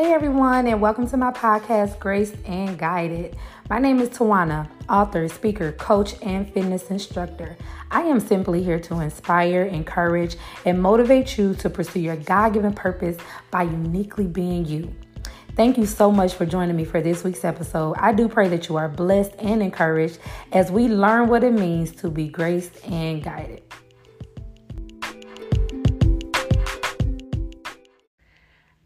Hey everyone, and welcome to my podcast, Graced and Guided. My name is Tawana, author, speaker, coach, and fitness instructor. I am simply here to inspire, encourage, and motivate you to pursue your God-given purpose by uniquely being you. Thank you so much for joining me for this week's episode. I do pray that you are blessed and encouraged as we learn what it means to be graced and guided.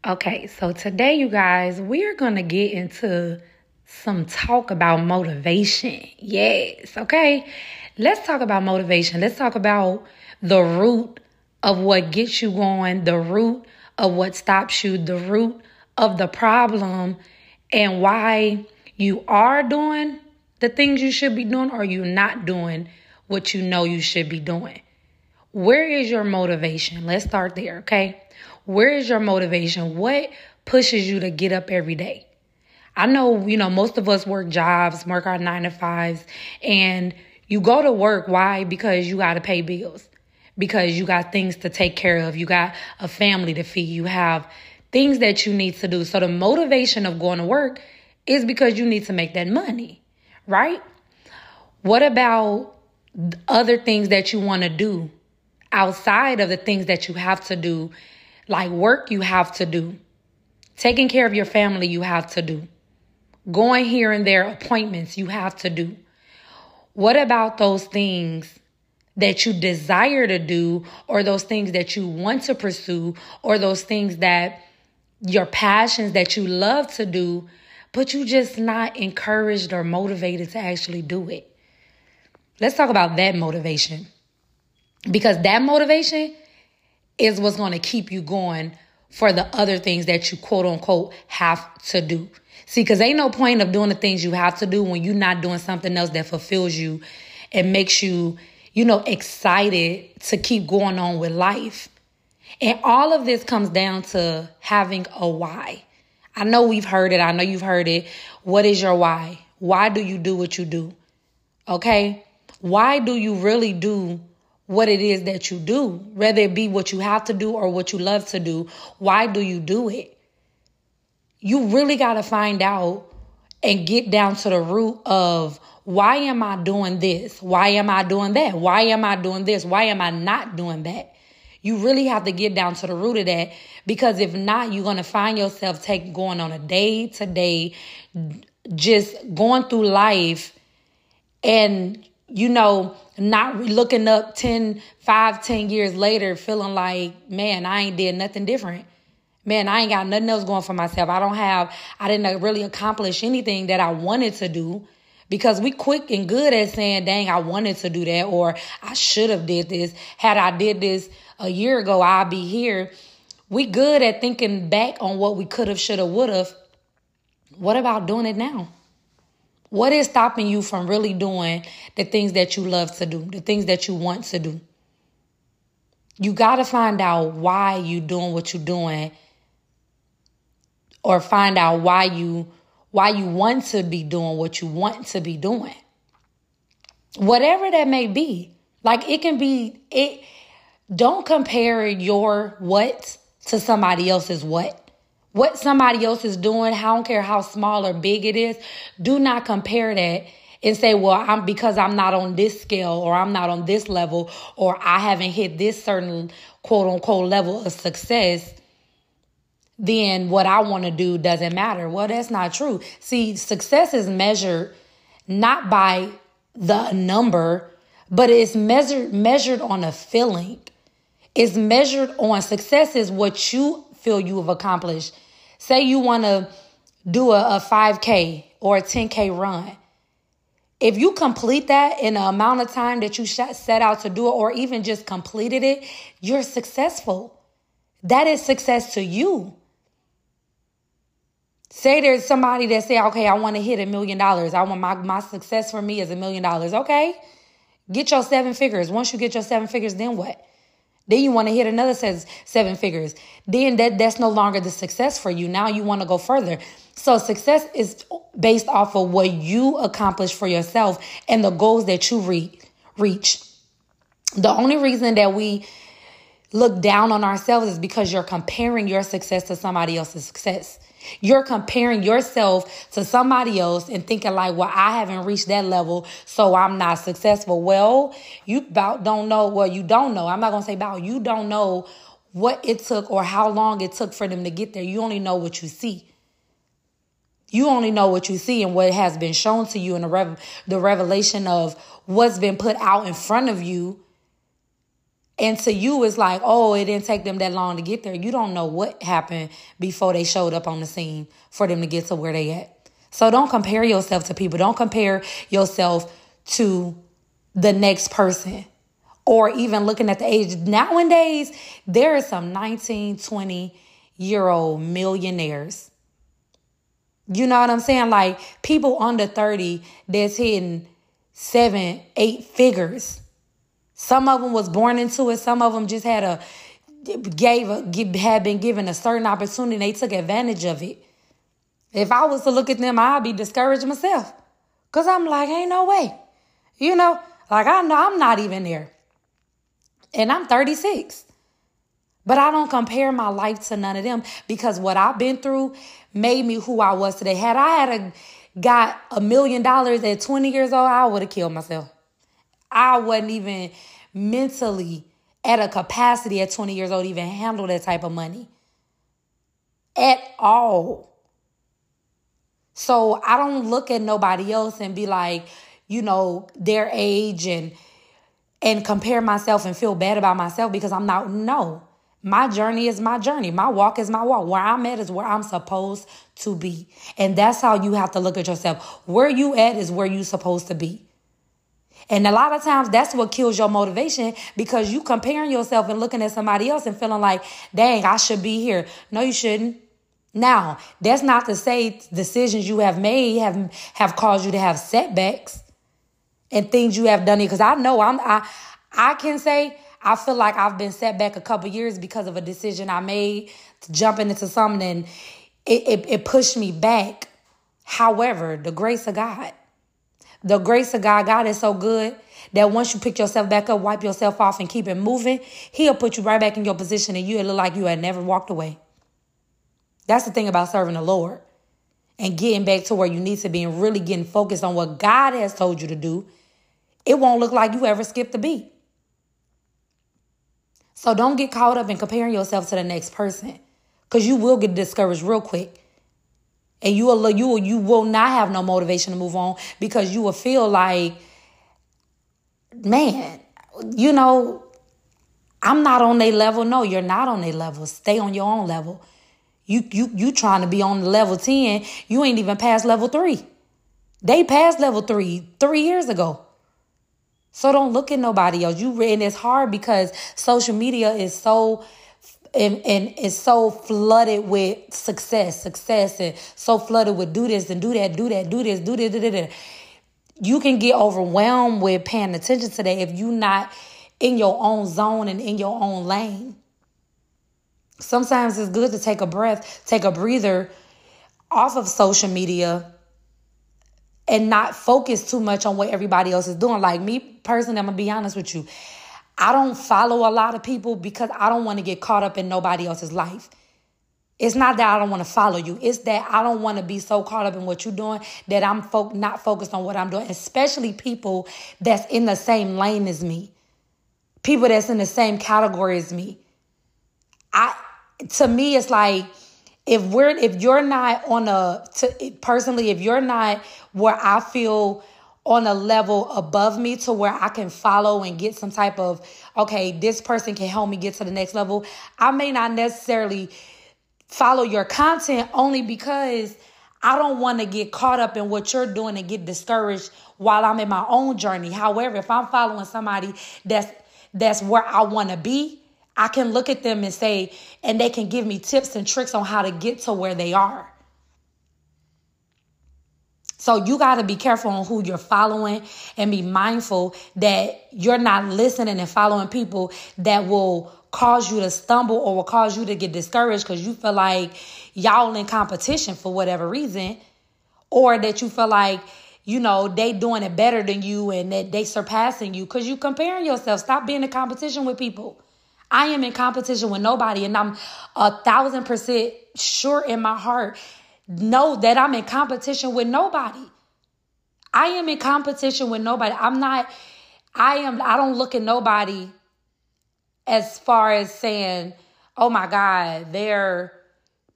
Okay, so today, you guys, we are going to get into some talk about motivation. Yes, okay? Let's talk about motivation. Let's talk about the root of what gets you going, the root of what stops you, the root of the problem, and why you are doing the things you should be doing or you're not doing what you know you should be doing. Where is your motivation? Let's start there, okay? Where is your motivation? What pushes you to get up every day? I know, most of us work jobs, work our 9-to-5s, and you go to work. Why? Because you got to pay bills, because you got things to take care of. You got a family to feed. You have things that you need to do. So the motivation of going to work is because you need to make that money, right? What about other things that you want to do outside of the things that you have to do? Like work you have to do, taking care of your family you have to do, going here and there, appointments you have to do. What about those things that you desire to do, or those things that you want to pursue, or those things that your passions that you love to do, but you just not encouraged or motivated to actually do it? Let's talk about that motivation, because that motivation is what's going to keep you going for the other things that you quote unquote have to do. See, because ain't no point of doing the things you have to do when you're not doing something else that fulfills you and makes you, excited to keep going on with life. And all of this comes down to having a why. I know we've heard it. I know you've heard it. What is your why? Why do you do what you do? Okay. Why do you really do what it is that you do, whether it be what you have to do or what you love to do? Why do you do it? You really got to find out and get down to the root of, why am I doing this? Why am I doing that? Why am I doing this? Why am I not doing that? You really have to get down to the root of that, because if not, you're going to find yourself going on a day-to-day, just going through life and not looking up 10 years later, feeling like, man, I ain't did nothing different. Man, I ain't got nothing else going for myself. I didn't really accomplish anything that I wanted to do, because we quick and good at saying, dang, I wanted to do that, or I should have did this. Had I did this a year ago, I'd be here. We good at thinking back on what we could have, should have, would have. What about doing it now? What is stopping you from really doing the things that you love to do, the things that you want to do? You got to find out why you doing what you're doing, or find out why you want to be doing what you want to be doing. Whatever that may be, like it can be, don't compare your what to somebody else's what. What somebody else is doing, I don't care how small or big it is, do not compare that and say, well, because I'm not on this scale, or I'm not on this level, or I haven't hit this certain quote unquote level of success, then what I want to do doesn't matter. Well, that's not true. See, success is measured not by the number, but it's measured on a feeling. It's measured on, success is what you feel you have accomplished. Say you want to do a 5K or a 10K run. If you complete that in the amount of time that you set out to do it, or even just completed it, you're successful. That is success to you. Say there's somebody that say, okay, I want to hit $1 million. I want my success for me is $1 million. Okay, get your 7 figures. Once you get your 7 figures, then what? Then you want to hit another 7 figures. Then that's no longer the success for you. Now you want to go further. So success is based off of what you accomplish for yourself and the goals that you reach. The only reason that we look down on ourselves is because you're comparing your success to somebody else's success. You're comparing yourself to somebody else and thinking like, well, I haven't reached that level, so I'm not successful. Well, you about don't know. Well, you don't know. I'm not going to say about you don't know what it took or how long it took for them to get there. You only know what you see. You only know what you see and what has been shown to you, and the revelation of what's been put out in front of you. And to you, it's like, oh, it didn't take them that long to get there. You don't know what happened before they showed up on the scene for them to get to where they at. So don't compare yourself to people. Don't compare yourself to the next person. Or even looking at the age. Nowadays, there are some 19, 20-year-old millionaires. You know what I'm saying? Like, people under 30 that's hitting 7, 8 figures. Some of them was born into it. Some of them just had been given a certain opportunity. And they took advantage of it. If I was to look at them, I'd be discouraged myself. Because I'm like, ain't no way. You know, like, I know I'm not even there. And I'm 36. But I don't compare my life to none of them. Because what I've been through made me who I was today. Had I got $1 million at 20 years old, I would have killed myself. I wasn't even mentally at a capacity at 20 years old to even handle that type of money at all. So I don't look at nobody else and be like, you know, their age and compare myself and feel bad about myself because I'm not. No, my journey is my journey. My walk is my walk. Where I'm at is where I'm supposed to be. And that's how you have to look at yourself. Where you at is where you're supposed to be. And a lot of times that's what kills your motivation, because you comparing yourself and looking at somebody else and feeling like, dang, I should be here. No, you shouldn't. Now, that's not to say decisions you have made have caused you to have setbacks and things you have done. Because I know I can say I feel like I've been set back a couple years because of a decision I made to jumping into something, and it pushed me back. However, the grace of God. The grace of God, God is so good that once you pick yourself back up, wipe yourself off and keep it moving, he'll put you right back in your position and you'll look like you had never walked away. That's the thing about serving the Lord and getting back to where you need to be and really getting focused on what God has told you to do. It won't look like you ever skipped a beat. So don't get caught up in comparing yourself to the next person, because you will get discouraged real quick. And you will not have no motivation to move on, because you will feel like, man, you know, I'm not on their level. No, you're not on their level. Stay on your own level. You trying to be on the level 10. You ain't even past level 3. They passed level 3 years ago. So don't look at nobody else. And it's hard because social media is so... And it's so flooded with success, and so flooded with do this and do that, do this, do this, do that. You can get overwhelmed with paying attention to that if you're not in your own zone and in your own lane. Sometimes it's good to take a breath, take a breather off of social media and not focus too much on what everybody else is doing. Like me personally, I'm going to be honest with you. I don't follow a lot of people because I don't want to get caught up in nobody else's life. It's not that I don't want to follow you. It's that I don't want to be so caught up in what you're doing that I'm not focused on what I'm doing, especially people that's in the same lane as me, people that's in the same category as me. To me, it's like if you're not where I feel on a level above me to where I can follow and get some type of, okay, this person can help me get to the next level. I may not necessarily follow your content only because I don't want to get caught up in what you're doing and get discouraged while I'm in my own journey. However, if I'm following somebody that's where I want to be, I can look at them and say, and they can give me tips and tricks on how to get to where they are. So you got to be careful on who you're following and be mindful that you're not listening and following people that will cause you to stumble or will cause you to get discouraged because you feel like y'all in competition for whatever reason, or that you feel like, you know, they doing it better than you and that they surpassing you because you comparing yourself. Stop being in competition with people. I am in competition with nobody, and I'm 1,000% sure in my heart, know that I'm in competition with nobody. I am in competition with nobody. I don't look at nobody as far as saying, oh my God, they're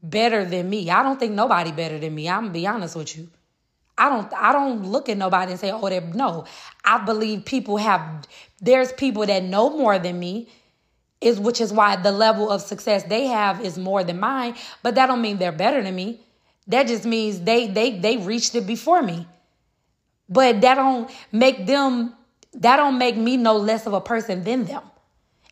better than me. I don't think nobody better than me. I'm gonna be honest with you. I don't look at nobody and say, oh, they're no. I believe there's people that know more than me, which is why the level of success they have is more than mine, but that don't mean they're better than me. That just means they reached it before me. But that don't make me no less of a person than them.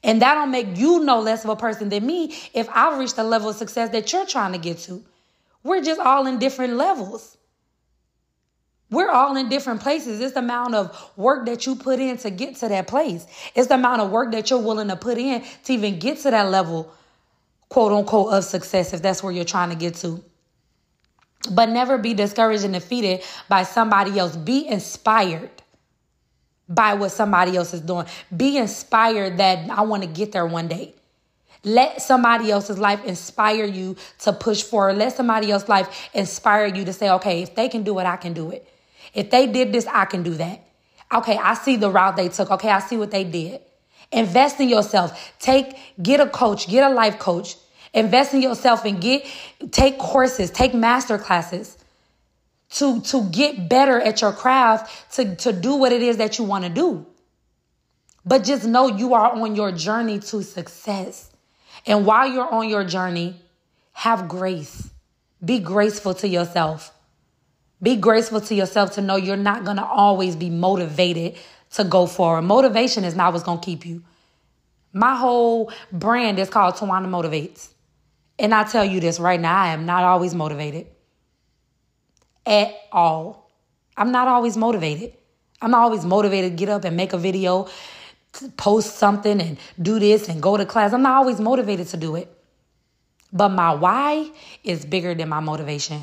And that don't make you no less of a person than me if I've reached the level of success that you're trying to get to. We're just all in different levels. We're all in different places. It's the amount of work that you put in to get to that place. It's the amount of work that you're willing to put in to even get to that level, quote unquote, of success, if that's where you're trying to get to. But never be discouraged and defeated by somebody else. Be inspired by what somebody else is doing. Be inspired that I want to get there one day. Let somebody else's life inspire you to push forward. Let somebody else's life inspire you to say, okay, if they can do it, I can do it. If they did this, I can do that. Okay, I see the route they took. Okay, I see what they did. Invest in yourself. Get a coach, get a life coach. Invest in yourself and take courses, take master classes to get better at your craft, to do what it is that you want to do. But just know you are on your journey to success. And while you're on your journey, have grace. Be graceful to yourself. Be graceful to yourself to know you're not going to always be motivated to go forward. Motivation is not what's going to keep you. My whole brand is called Tawana Motivates. And I tell you this right now, I am not always motivated at all. I'm not always motivated. I'm not always motivated to get up and make a video, post something and do this and go to class. I'm not always motivated to do it. But my why is bigger than my motivation.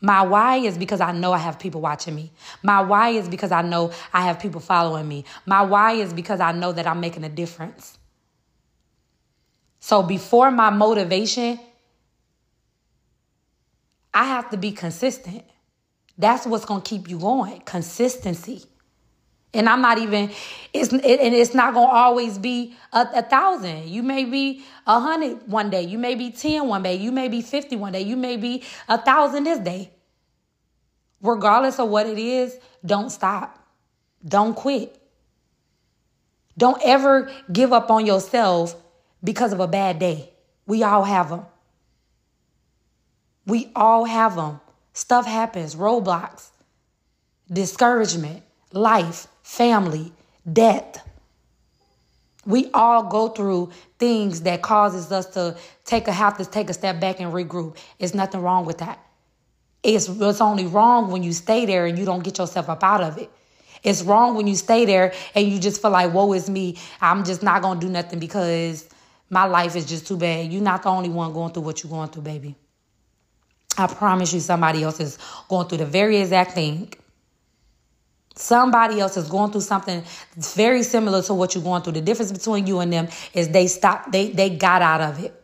My why is because I know I have people watching me. My why is because I know I have people following me. My why is because I know that I'm making a difference. So before my motivation, I have to be consistent. That's what's going to keep you going. Consistency. And it's not going to always be 1,000. You may be 100 one day. You may be 10 one day. You may be 50 one day. You may be 1,000 this day. Regardless of what it is, don't stop. Don't quit. Don't ever give up on yourself because of a bad day. We all have them. We all have them. Stuff happens. Roadblocks. Discouragement. Life. Family, death. We all go through things that causes us to have to take a step back and regroup. There's nothing wrong with that. It's only wrong when you stay there and you don't get yourself up out of it. It's wrong when you stay there and you just feel like, woe is me. I'm just not going to do nothing because my life is just too bad. You're not the only one going through what you're going through, baby. I promise you somebody else is going through the very exact thing. Somebody else is going through something very similar to what you're going through. The difference between you and them is they stopped. They got out of it.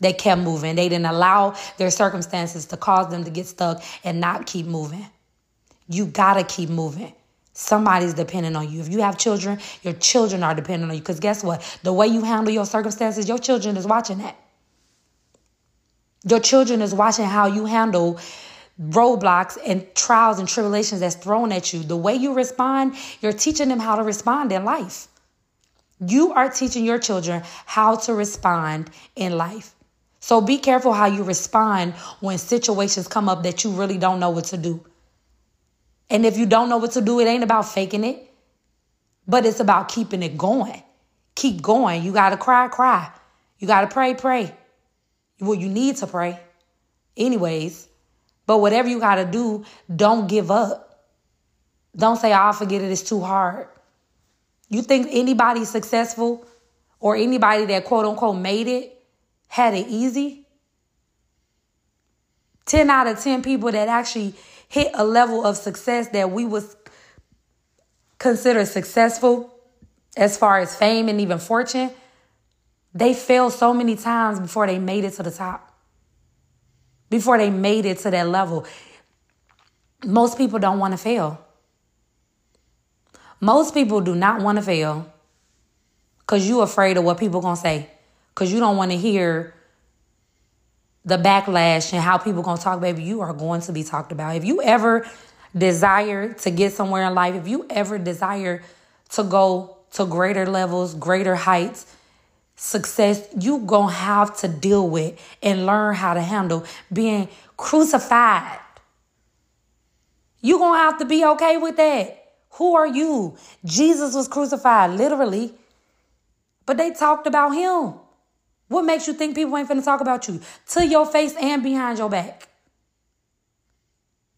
They kept moving. They didn't allow their circumstances to cause them to get stuck and not keep moving. You got to keep moving. Somebody's depending on you. If you have children, your children are dependent on you. Because guess what? The way you handle your circumstances, your children is watching that. Your children is watching how you handle roadblocks and trials and tribulations that's thrown at you. The way you respond, you're teaching them how to respond in life. You are teaching your children how to respond in life. So be careful how you respond when situations come up that you really don't know what to do. And if you don't know what to do, it ain't about faking it, but it's about keeping it going. Keep going. You got to cry, cry. You got to pray, pray. Well, you need to pray. Anyways, but whatever you got to do, don't give up. Don't say, I'll forget it. It's too hard. You think anybody successful or anybody that quote unquote made it had it easy? 10 out of 10 people that actually hit a level of success that we would consider successful as far as fame and even fortune They failed so many times before they made it to the top, before they made it to that level. Most people don't want to fail. Most people do not want to fail because you're afraid of what people are going to say, because you don't want to hear the backlash and how people going to talk. Baby, you are going to be talked about. If you ever desire to get somewhere in life, if you ever desire to go to greater levels, greater heights, success, you going to have to deal with and learn how to handle being crucified. You're going to have to be okay with that. Who are you? Jesus was crucified, literally. But they talked about him. What makes you think people ain't finna talk about you? To your face and behind your back.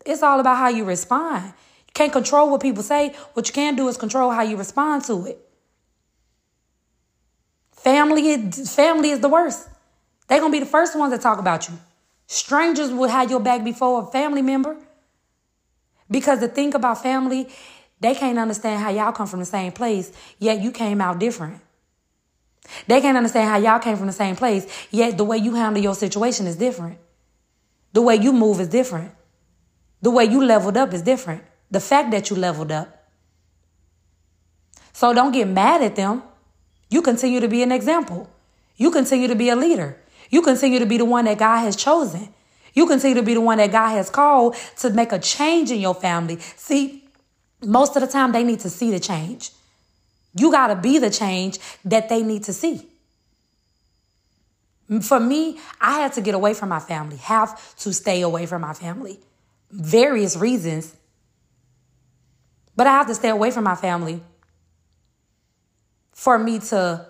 It's all about how you respond. You can't control what people say. What you can do is control how you respond to it. Family is the worst. They're going to be the first ones that talk about you. Strangers will have your back before a family member. Because the thing about family, they can't understand how y'all come from the same place, yet you came out different. They can't understand how y'all came from the same place, yet the way you handle your situation is different. The way you move is different. The way you leveled up is different. The fact that you leveled up. So don't get mad at them. You continue to be an example. You continue to be a leader. You continue to be the one that God has chosen. You continue to be the one that God has called to make a change in your family. See, most of the time they need to see the change. You got to be the change that they need to see. For me, I had to get away from my family, have to stay away from my family. Various reasons. But I have to stay away from my family for me to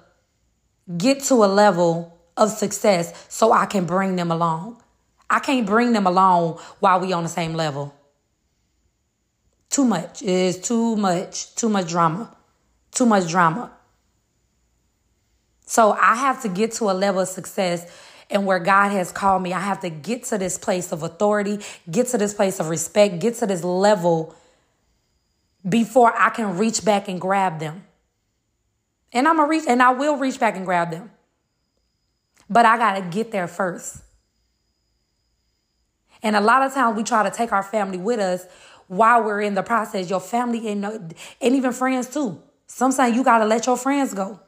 get to a level of success so I can bring them along. I can't bring them along while we on the same level. Too much. It is too much. Too much drama. Too much drama. So I have to get to a level of success and where God has called me. I have to get to this place of authority, get to this place of respect, get to this level before I can reach back and grab them. And I will reach back and grab them. But I got to get there first. And a lot of times we try to take our family with us while we're in the process. Your family and even friends too. Sometimes you got to let your friends go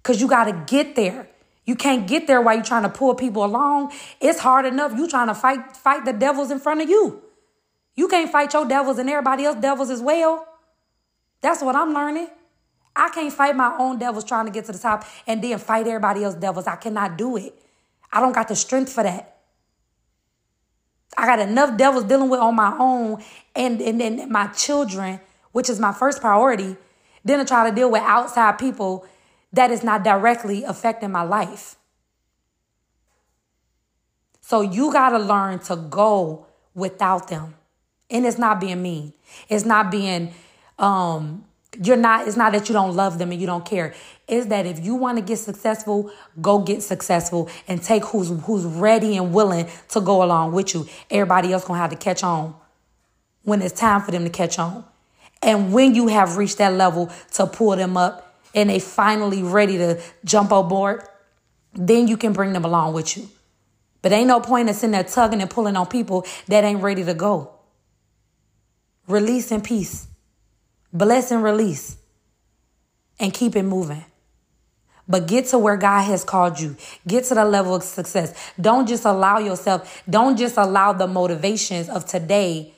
because you got to get there. You can't get there while you're trying to pull people along. It's hard enough. You trying to fight the devils in front of you. You can't fight your devils and everybody else's devils as well. That's what I'm learning. I can't fight my own devils trying to get to the top and then fight everybody else's devils. I cannot do it. I don't got the strength for that. I got enough devils dealing with on my own and my children, which is my first priority, then to try to deal with outside people that is not directly affecting my life. So you got to learn to go without them. And it's not being mean. It's not being, it's not that you don't love them and you don't care. It's that if you want to get successful, go get successful and take who's ready and willing to go along with you. Everybody else going to have to catch on when it's time for them to catch on. And when you have reached that level to pull them up and they finally ready to jump aboard, then you can bring them along with you. But ain't no point in sitting there tugging and pulling on people that ain't ready to go. Release in peace. Bless and release and keep it moving. But get to where God has called you. Get to the level of success. Don't just allow the motivations of today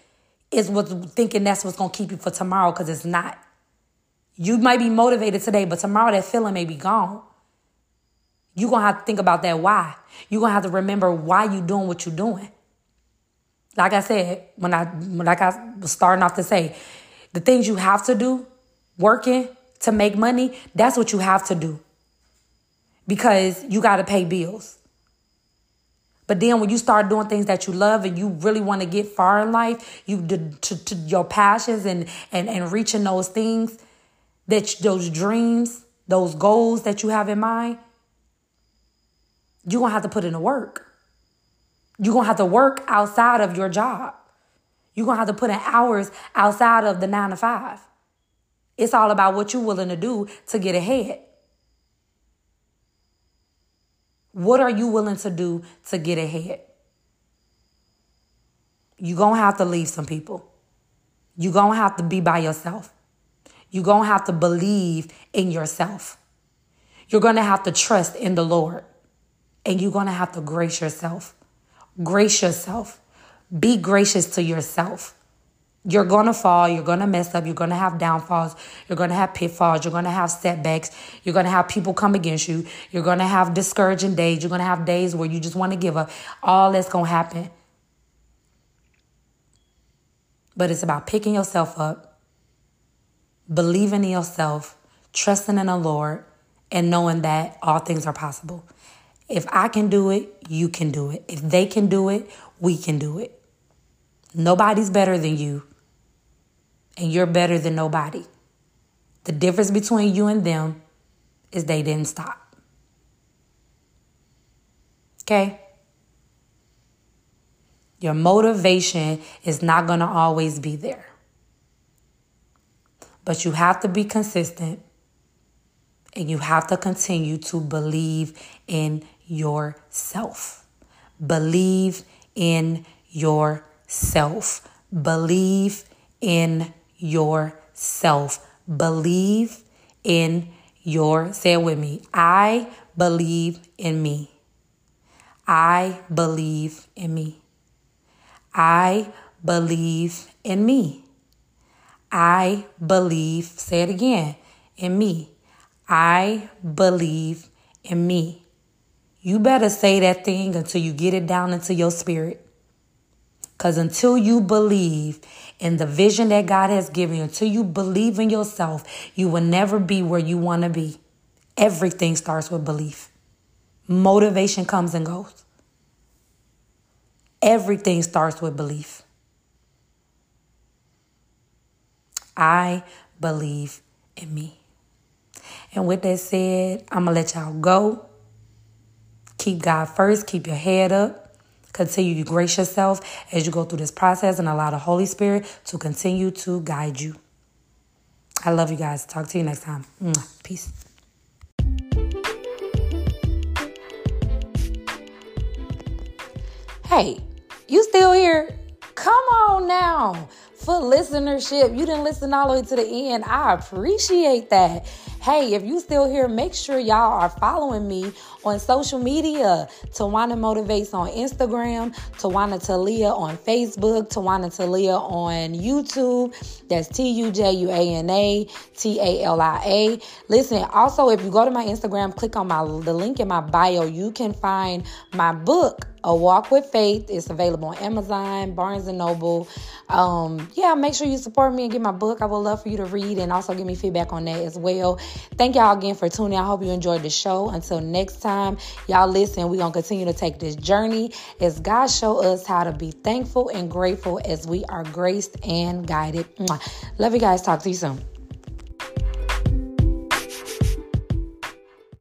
is what's thinking that's what's going to keep you for tomorrow, because it's not. You might be motivated today, but tomorrow that feeling may be gone. You're going to have to think about that why. You're going to have to remember why you're doing what you're doing. Like I said, like I was starting off to say, the things you have to do, working to make money, that's what you have to do because you got to pay bills. But then when you start doing things that you love and you really want to get far in life, to your passions and reaching those things, those dreams, those goals that you have in mind, you're going to have to put in the work. You're going to have to work outside of your job. You're going to have to put in hours outside of the 9 to 5. It's all about what you're willing to do to get ahead. What are you willing to do to get ahead? You're going to have to leave some people. You're going to have to be by yourself. You're going to have to believe in yourself. You're going to have to trust in the Lord. And you're going to have to grace yourself. Grace yourself. Be gracious to yourself. You're going to fall. You're going to mess up. You're going to have downfalls. You're going to have pitfalls. You're going to have setbacks. You're going to have people come against you. You're going to have discouraging days. You're going to have days where you just want to give up. All that's going to happen. But it's about picking yourself up, believing in yourself, trusting in the Lord, and knowing that all things are possible. If I can do it, you can do it. If they can do it, we can do it. Nobody's better than you. And you're better than nobody. The difference between you and them is they didn't stop. Okay? Your motivation is not going to always be there. But you have to be consistent. And you have to continue to believe in yourself. Believe in yourself. Believe in yourself. Believe in your, say it with me. I believe in me. I believe in me. I believe in me. I believe, say it again, in me. I believe in me. You better say that thing until you get it down into your spirit. Because until you believe in the vision that God has given you, until you believe in yourself, you will never be where you want to be. Everything starts with belief. Motivation comes and goes. Everything starts with belief. I believe in me. And with that said, I'm going to let y'all go. Keep God first. Keep your head up. Continue to grace yourself as you go through this process and allow the Holy Spirit to continue to guide you. I love you guys. Talk to you next time. Peace. Hey, you still here? Come on now. For listenership, you didn't listen all the way to the end. I appreciate that. Hey, if you still here, make sure y'all are following me on social media. Tawana Motivates on Instagram, Tawana Talia on Facebook, Tawana Talia on YouTube. That's TuJuana Talia. Listen, also, if you go to my Instagram, click on the link in my bio. You can find my book, A Walk With Faith. It's available on Amazon, Barnes & Noble. Yeah, make sure you support me and get my book. I would love for you to read and also give me feedback on that as well. Thank y'all again for tuning in. I hope you enjoyed the show. Until next time, y'all listen. We're going to continue to take this journey as God show us how to be thankful and grateful as we are graced and guided. Love you guys. Talk to you soon.